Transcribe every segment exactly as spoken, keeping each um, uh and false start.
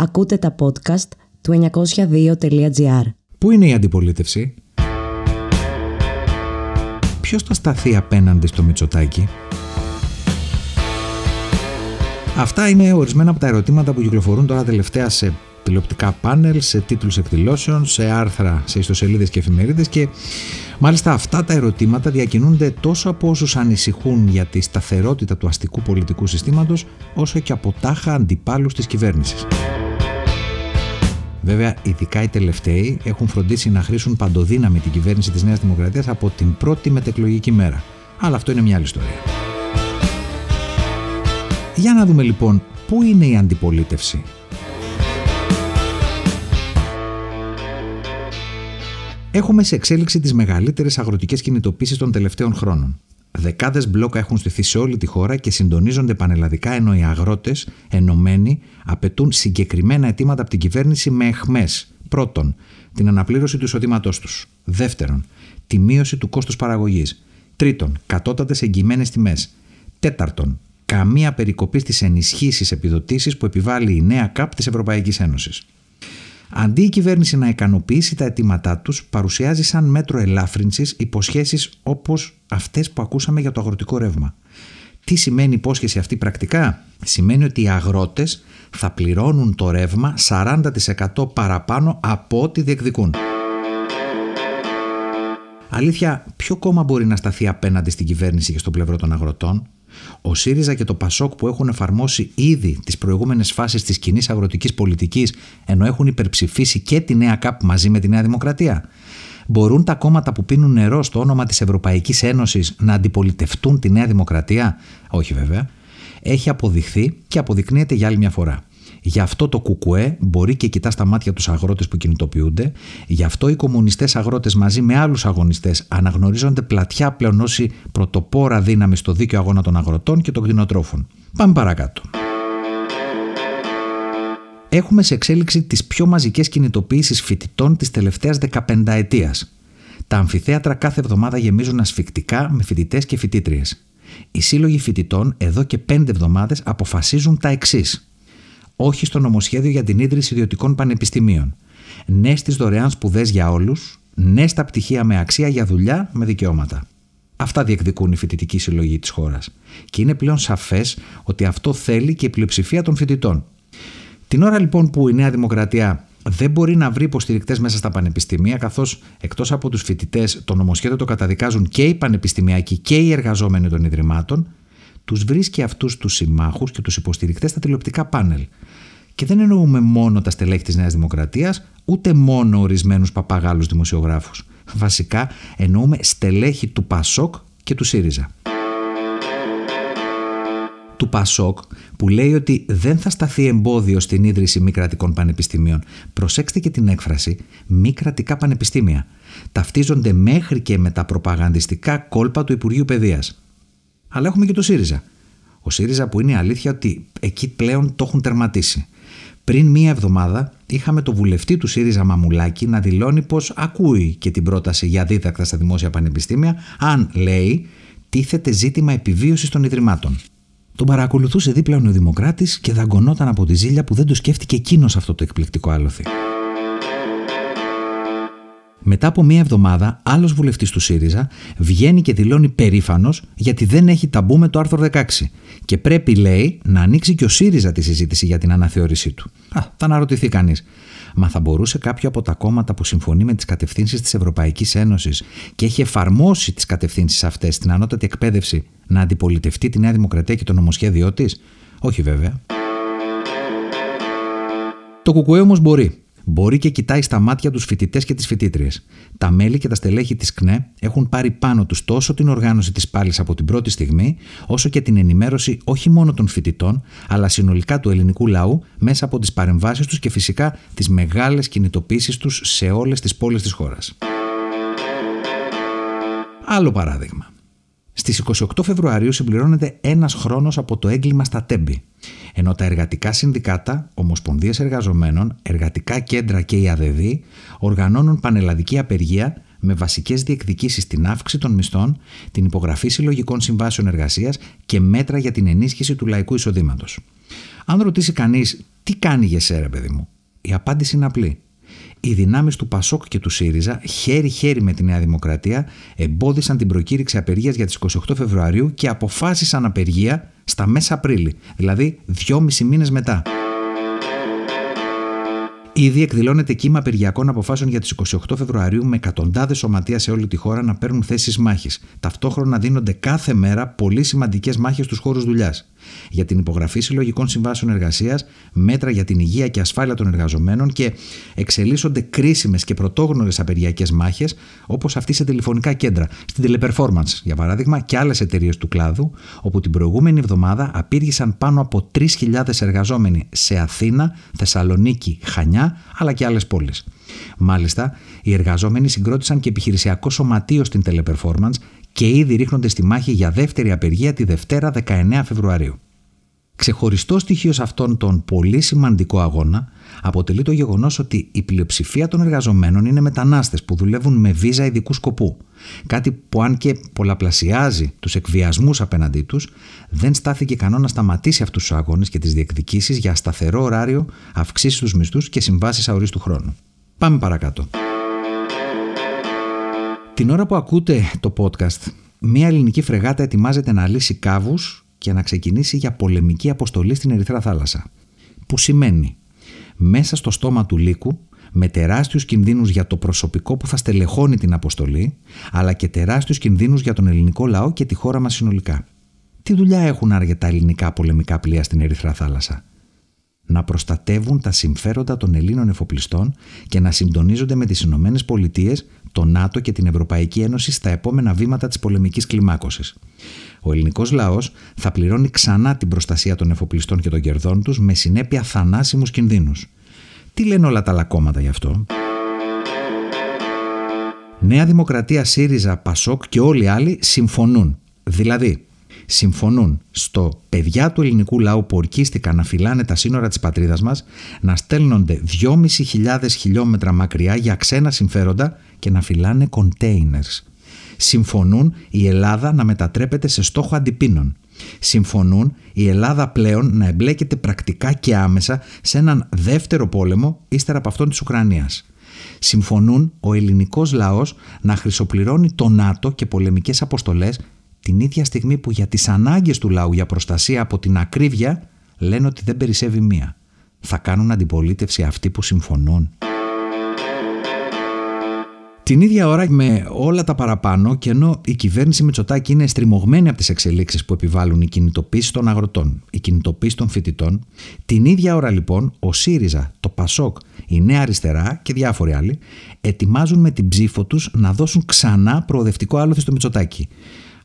Ακούτε τα podcast του εννιακόσια δύο.gr. Πού είναι η αντιπολίτευση? Ποιος θα σταθεί απέναντι στο Μητσοτάκη? Αυτά είναι ορισμένα από τα ερωτήματα που κυκλοφορούν τώρα τελευταία σε τηλεοπτικά πάνελ, σε τίτλους εκδηλώσεων, σε άρθρα, σε ιστοσελίδες και εφημερίδες, και μάλιστα αυτά τα ερωτήματα διακινούνται τόσο από όσους ανησυχούν για τη σταθερότητα του αστικού πολιτικού συστήματος, όσο και από τάχα αντιπάλους της κυβέρνησης. Βέβαια, ειδικά οι τελευταίοι έχουν φροντίσει να χρήσουν παντοδύναμη την κυβέρνηση της Νέας Δημοκρατίας από την πρώτη μετεκλογική μέρα. Αλλά αυτό είναι μια άλλη ιστορία. Για να δούμε λοιπόν πού είναι η αντιπολίτευση. Έχουμε σε εξέλιξη τις μεγαλύτερες αγροτικές κινητοποίησεις των τελευταίων χρόνων. Δεκάδες μπλόκα έχουν στηθεί σε όλη τη χώρα και συντονίζονται πανελλαδικά, ενώ οι αγρότες, ενωμένοι, απαιτούν συγκεκριμένα αιτήματα από την κυβέρνηση με αιχμές. Πρώτον, την αναπλήρωση του εισοδήματός τους. Δεύτερον, τη μείωση του κόστους παραγωγής. Τρίτον, κατώτατες εγγυημένες τιμές. Τέταρτον, καμία περικοπή στις ενισχύσεις επιδοτήσεις που επιβάλλει η νέα ΚΑΠ της Ευρωπαϊκής Ένωσης. Αντί η κυβέρνηση να ικανοποιήσει τα αιτήματά τους, παρουσιάζει σαν μέτρο ελάφρυνσης υποσχέσεις όπως αυτές που ακούσαμε για το αγροτικό ρεύμα. Τι σημαίνει υπόσχεση αυτή πρακτικά? Σημαίνει ότι οι αγρότες θα πληρώνουν το ρεύμα σαράντα τοις εκατό παραπάνω από ό,τι διεκδικούν. Αλήθεια, ποιο κόμμα μπορεί να σταθεί απέναντι στην κυβέρνηση και στο πλευρό των αγροτών? Ο ΣΥΡΙΖΑ και το ΠΑΣΟΚ, που έχουν εφαρμόσει ήδη τις προηγούμενες φάσεις της κοινής αγροτικής πολιτικής, ενώ έχουν υπερψηφίσει και τη νέα ΚΑΠ μαζί με τη Νέα Δημοκρατία. Μπορούν τα κόμματα που πίνουν νερό στο όνομα της Ευρωπαϊκής Ένωσης να αντιπολιτευτούν τη Νέα Δημοκρατία? Όχι βέβαια. Έχει αποδειχθεί και αποδεικνύεται για άλλη μια φορά. Γι' αυτό το ΚΚΕ μπορεί και κοιτά στα μάτια τους αγρότες που κινητοποιούνται. Γι' αυτό οι κομμουνιστές αγρότες μαζί με άλλους αγωνιστές αναγνωρίζονται πλατιά πλέον ως η πρωτοπόρα δύναμη στο δίκαιο αγώνα των αγροτών και των κτηνοτρόφων. Πάμε παρακάτω. Έχουμε σε εξέλιξη τις πιο μαζικές κινητοποιήσεις φοιτητών της τελευταίας δεκαπενταετίας. Τα αμφιθέατρα κάθε εβδομάδα γεμίζουν ασφυκτικά με φοιτητές και φοιτήτριες. Οι σύλλογοι φοιτητών εδώ και πέντε εβδομάδες αποφασίζουν τα εξής. Όχι στο νομοσχέδιο για την ίδρυση ιδιωτικών πανεπιστημίων. Ναι στις δωρεάν σπουδές για όλους. Ναι στα πτυχία με αξία για δουλειά με δικαιώματα. Αυτά διεκδικούν οι φοιτητικοί συλλογοί της χώρας. Και είναι πλέον σαφές ότι αυτό θέλει και η πλειοψηφία των φοιτητών. Την ώρα λοιπόν που η Νέα Δημοκρατία δεν μπορεί να βρει υποστηρικτές μέσα στα πανεπιστήμια, καθώς εκτός από τους φοιτητές το νομοσχέδιο το καταδικάζουν και οι πανεπιστημιακοί και οι εργαζόμενοι των ιδρυμάτων, τους βρίσκει αυτούς τους συμμάχους και τους υποστηρικτές στα τηλεοπτικά πάνελ. Και δεν εννοούμε μόνο τα στελέχη της Νέας Δημοκρατίας, ούτε μόνο ορισμένους παπαγάλους δημοσιογράφους. Βασικά εννοούμε στελέχη του ΠΑΣΟΚ και του ΣΥΡΙΖΑ. Του ΠΑΣΟΚ, που λέει ότι δεν θα σταθεί εμπόδιο στην ίδρυση μη κρατικών πανεπιστημίων. Προσέξτε και την έκφραση «μη κρατικά πανεπιστήμια». Ταυτίζονται μέχρι και με τα προπαγανδιστικά κόλπα του Υπουργείου Παιδείας. Αλλά έχουμε και το ΣΥΡΙΖΑ. Ο ΣΥΡΙΖΑ, που είναι η αλήθεια ότι εκεί πλέον το έχουν τερματίσει. Πριν μία εβδομάδα είχαμε το βουλευτή του ΣΥΡΙΖΑ Μαμουλάκη να δηλώνει πως ακούει και την πρόταση για δίδακτα στα δημόσια πανεπιστήμια, αν, λέει, τίθεται ζήτημα επιβίωσης των ιδρυμάτων. Τον παρακολουθούσε δίπλα ο Δημοκράτης και δαγκωνόταν από τη ζήλια που δεν το σκέφτηκε εκείνος αυτό το εκπληκτικό άλοθη. Μετά από μία εβδομάδα, άλλος βουλευτής του ΣΥΡΙΖΑ βγαίνει και δηλώνει περήφανος γιατί δεν έχει ταμπού με το άρθρο δεκαέξι και πρέπει, λέει, να ανοίξει και ο ΣΥΡΙΖΑ τη συζήτηση για την αναθεώρησή του. Α, θα αναρωτηθεί κανείς. Μα θα μπορούσε κάποιο από τα κόμματα που συμφωνεί με τις κατευθύνσεις της Ευρωπαϊκής Ένωσης και έχει εφαρμόσει τις κατευθύνσεις αυτές στην ανώτατη εκπαίδευση να αντιπολιτευτεί τη Νέα Δημοκρατία και το νομοσχέδιό της? Όχι βέβαια. Το ΚΚΕ όμως μπορεί. Μπορεί και κοιτάει στα μάτια τους φοιτητές και τις φοιτήτριες. Τα μέλη και τα στελέχη της ΚΝΕ έχουν πάρει πάνω τους τόσο την οργάνωση της πάλης από την πρώτη στιγμή, όσο και την ενημέρωση όχι μόνο των φοιτητών, αλλά συνολικά του ελληνικού λαού μέσα από τις παρεμβάσεις τους και φυσικά τις μεγάλες κινητοποίησεις τους σε όλες τις πόλεις της χώρας. Άλλο παράδειγμα. Στις εικοστή όγδοη Φεβρουαρίου συμπληρώνεται ένας χρόνος από το έγκλημα στα Τέμπη, ενώ τα εργατικά συνδικάτα, ομοσπονδίες εργαζομένων, εργατικά κέντρα και η Α Δ Δ οργανώνουν πανελλαδική απεργία με βασικές διεκδικήσεις την αύξηση των μισθών, την υπογραφή συλλογικών συμβάσεων εργασίας και μέτρα για την ενίσχυση του λαϊκού εισοδήματος. Αν ρωτήσει κανείς Τι κάνει για σέρα, παιδί μου? Η απάντηση είναι απλή. Οι δυνάμεις του ΠΑΣΟΚ και του ΣΥΡΙΖΑ, χέρι-χέρι με τη Νέα Δημοκρατία, εμπόδισαν την προκήρυξη απεργίας για τις εικοστή όγδοη Φεβρουαρίου και αποφάσισαν απεργία στα μέσα Απρίλη, δηλαδή δυόμισι μήνες μετά. Ήδη εκδηλώνεται κύμα απεργιακών αποφάσεων για τις εικοστή όγδοη Φεβρουαρίου με εκατοντάδες σωματεία σε όλη τη χώρα να παίρνουν θέσεις μάχης. Ταυτόχρονα δίνονται κάθε μέρα πολύ σημαντικές μάχες στους χώρους δουλειάς. Για την υπογραφή συλλογικών συμβάσεων εργασίας, μέτρα για την υγεία και ασφάλεια των εργαζομένων και εξελίσσονται κρίσιμες και πρωτόγνωρες απεργιακές μάχες, όπως αυτή σε τηλεφωνικά κέντρα, στην Teleperformance για παράδειγμα και άλλες εταιρείες του κλάδου, όπου την προηγούμενη εβδομάδα απήργησαν πάνω από τρεις χιλιάδες εργαζόμενοι σε Αθήνα, Θεσσαλονίκη, Χανιά αλλά και άλλες πόλεις. Μάλιστα, οι εργαζόμενοι συγκρότησαν και επιχειρησιακό σωματείο στην Teleperformance και ήδη ρίχνονται στη μάχη για δεύτερη απεργία τη Δευτέρα δεκαεννέα Φεβρουαρίου. Ξεχωριστό στοιχείο σε αυτόν τον πολύ σημαντικό αγώνα αποτελεί το γεγονός ότι η πλειοψηφία των εργαζομένων είναι μετανάστες που δουλεύουν με βίζα ειδικού σκοπού. Κάτι που, αν και πολλαπλασιάζει τους εκβιασμούς απέναντί τους, δεν στάθηκε ικανό να σταματήσει αυτούς τους αγώνες και τις διεκδικήσεις για σταθερό ωράριο, αυξήσεις στους μισθούς και συμβάσεις αορίστου χρόνου. Πάμε παρακάτω. Την ώρα που ακούτε το podcast, μία ελληνική φρεγάτα ετοιμάζεται να λύσει κάβους και να ξεκινήσει για πολεμική αποστολή στην Ερυθρά Θάλασσα. Που σημαίνει μέσα στο στόμα του λύκου, με τεράστιους κινδύνους για το προσωπικό που θα στελεχώνει την αποστολή, αλλά και τεράστιους κινδύνους για τον ελληνικό λαό και τη χώρα μας συνολικά. Τι δουλειά έχουν άρια τα ελληνικά πολεμικά πλοία στην Ερυθρά Θάλασσα? Να προστατεύουν τα συμφέροντα των Ελλήνων εφοπλιστών και να συντονίζονται με τις Ηνωμένες Πολιτείες, το ΝΑΤΟ και την Ευρωπαϊκή Ένωση στα επόμενα βήματα της πολεμικής κλιμάκωσης. Ο ελληνικός λαός θα πληρώνει ξανά την προστασία των εφοπλιστών και των κερδών τους με συνέπεια θανάσιμους κινδύνους. Τι λένε όλα τα άλλα κόμματα γι' αυτό? Νέα Δημοκρατία, ΣΥΡΙΖΑ, ΠΑΣΟΚ και όλοι οι άλλοι συμφωνούν. Δηλαδή, συμφωνούν στο παιδιά του ελληνικού λαού που ορκίστηκαν να φυλάνε τα σύνορα της πατρίδας μας, να στέλνονται δυόμισι χιλιάδες χιλιόμετρα μακριά για ξένα συμφέροντα και να φυλάνε κοντέινερς. Συμφωνούν η Ελλάδα να μετατρέπεται σε στόχο αντιπίνων. Συμφωνούν η Ελλάδα πλέον να εμπλέκεται πρακτικά και άμεσα σε έναν δεύτερο πόλεμο ύστερα από αυτόν της Ουκρανίας. Συμφωνούν ο ελληνικός λαός να χρυσοπληρώνει το ΝΑΤΟ και πολεμικές αποστολές την ίδια στιγμή που για τις ανάγκες του λαού για προστασία από την ακρίβεια λένε ότι δεν περισσεύει μία. Θα κάνουν αντιπολίτευση αυτοί που συμφωνούν. Την ίδια ώρα με όλα τα παραπάνω και ενώ η κυβέρνηση Μητσοτάκη είναι στριμωγμένη από τις εξελίξεις που επιβάλλουν οι κινητοποίησεις των αγροτών, οι κινητοποίησεις των φοιτητών, την ίδια ώρα λοιπόν ο ΣΥΡΙΖΑ, το ΠΑΣΟΚ, η Νέα Αριστερά και διάφοροι άλλοι ετοιμάζουν με την ψήφο τους να δώσουν ξανά προοδευτικό άλοθη στο Μητσοτάκη.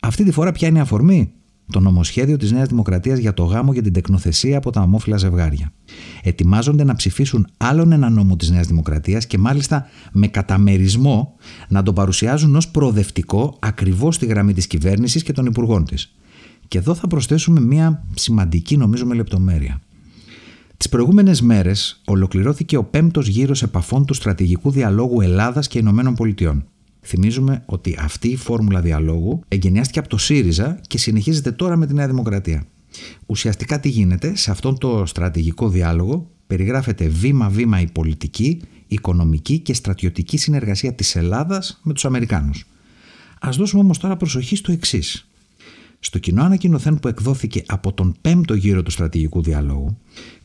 Αυτή τη φορά ποια είναι η αφορμή? Το νομοσχέδιο της Νέας Δημοκρατίας για το γάμο και την τεκνοθεσία από τα ομόφυλα ζευγάρια. Ετοιμάζονται να ψηφίσουν άλλον ένα νόμο της Νέας Δημοκρατίας και μάλιστα με καταμερισμό να τον παρουσιάζουν ως προοδευτικό ακριβώς στη γραμμή της κυβέρνησης και των υπουργών της. Και εδώ θα προσθέσουμε μια σημαντική νομίζουμε λεπτομέρεια. Τις προηγούμενες μέρες ολοκληρώθηκε ο πέμπτος γύρος επαφών του Στρατηγικού Διαλόγου Ελλάδας και Ηνωμένων Πολιτειών. Θυμίζουμε ότι αυτή η φόρμουλα διαλόγου εγκαινιάστηκε από το ΣΥΡΙΖΑ και συνεχίζεται τώρα με τη Νέα Δημοκρατία. Ουσιαστικά τι γίνεται? Σε αυτόν τον στρατηγικό διάλογο περιγράφεται βήμα-βήμα η πολιτική, οικονομική και στρατιωτική συνεργασία της Ελλάδας με τους Αμερικάνους. Ας δώσουμε όμως τώρα προσοχή στο εξής. Στο κοινό ανακοινωθέν που εκδόθηκε από τον πέμπτο γύρο του στρατηγικού διαλόγου,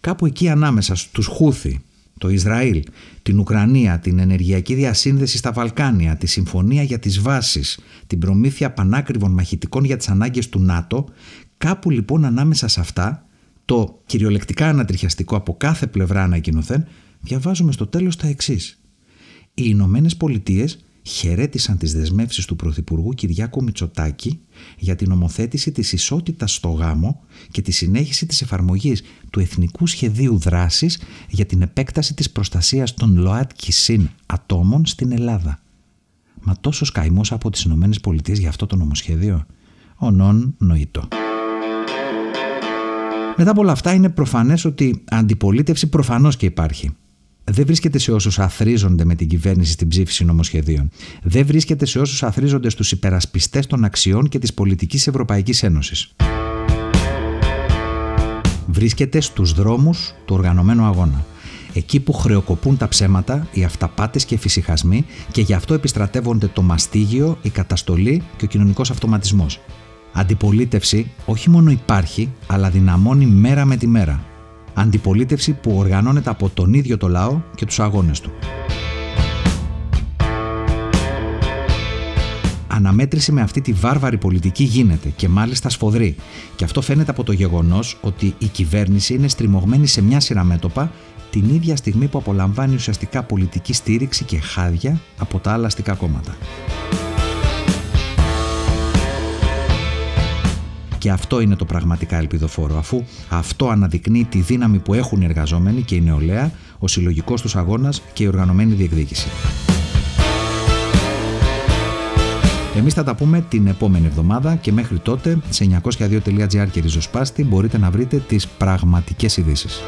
κάπου εκεί ανάμεσα στους Χούθι, το Ισραήλ, την Ουκρανία, την ενεργειακή διασύνδεση στα Βαλκάνια, τη συμφωνία για τις βάσεις, την προμήθεια πανάκριβων μαχητικών για τις ανάγκες του ΝΑΤΟ, κάπου λοιπόν ανάμεσα σε αυτά, το κυριολεκτικά ανατριχιαστικό από κάθε πλευρά ανακοινωθέν, διαβάζουμε στο τέλος τα εξής. Οι Ηνωμένες Πολιτείες χαιρέτησαν τις δεσμεύσεις του Πρωθυπουργού Κυριάκου Μητσοτάκη για την ομοθέτηση της ισότητας στο γάμο και τη συνέχιση της εφαρμογής του Εθνικού Σχεδίου Δράσης για την επέκταση της προστασίας των ΛΟΑΤΚΙΣΗΣ ατόμων στην Ελλάδα. Μα τόσο καημός από τις ΗΠΑ για αυτό το νομοσχέδιο? Ονόν νοήτο. Μετά από όλα αυτά είναι προφανές ότι αντιπολίτευση προφανώς και υπάρχει. Δεν βρίσκεται σε όσους αθρίζονται με την κυβέρνηση στην ψήφιση νομοσχεδίων. Δεν βρίσκεται σε όσους αθρίζονται στους υπερασπιστές των αξιών και της πολιτικής Ευρωπαϊκής Ένωσης. βρίσκεται στους δρόμους του οργανωμένου αγώνα. Εκεί που χρεοκοπούν τα ψέματα, οι αυταπάτες και οι φυσιχασμοί και γι' αυτό επιστρατεύονται το μαστίγιο, η καταστολή και ο κοινωνικός αυτοματισμός. Αντιπολίτευση όχι μόνο υπάρχει, αλλά δυναμώνει μέρα με τη μέρα. Αντιπολίτευση που οργανώνεται από τον ίδιο το λαό και τους αγώνες του. Αναμέτρηση με αυτή τη βάρβαρη πολιτική γίνεται και μάλιστα σφοδρή. Και αυτό φαίνεται από το γεγονός ότι η κυβέρνηση είναι στριμωγμένη σε μια σειρά μέτωπα την ίδια στιγμή που απολαμβάνει ουσιαστικά πολιτική στήριξη και χάδια από τα άλλα αστικά κόμματα. Και αυτό είναι το πραγματικά ελπιδοφόρο, αφού αυτό αναδεικνύει τη δύναμη που έχουν οι εργαζόμενοι και η νεολαία, ο συλλογικός τους αγώνας και η οργανωμένη διεκδίκηση. Εμείς θα τα πούμε την επόμενη εβδομάδα και μέχρι τότε σε εννιακόσια δύο τελεία τζι άρ και ριζοσπάστη μπορείτε να βρείτε τις πραγματικές ειδήσεις.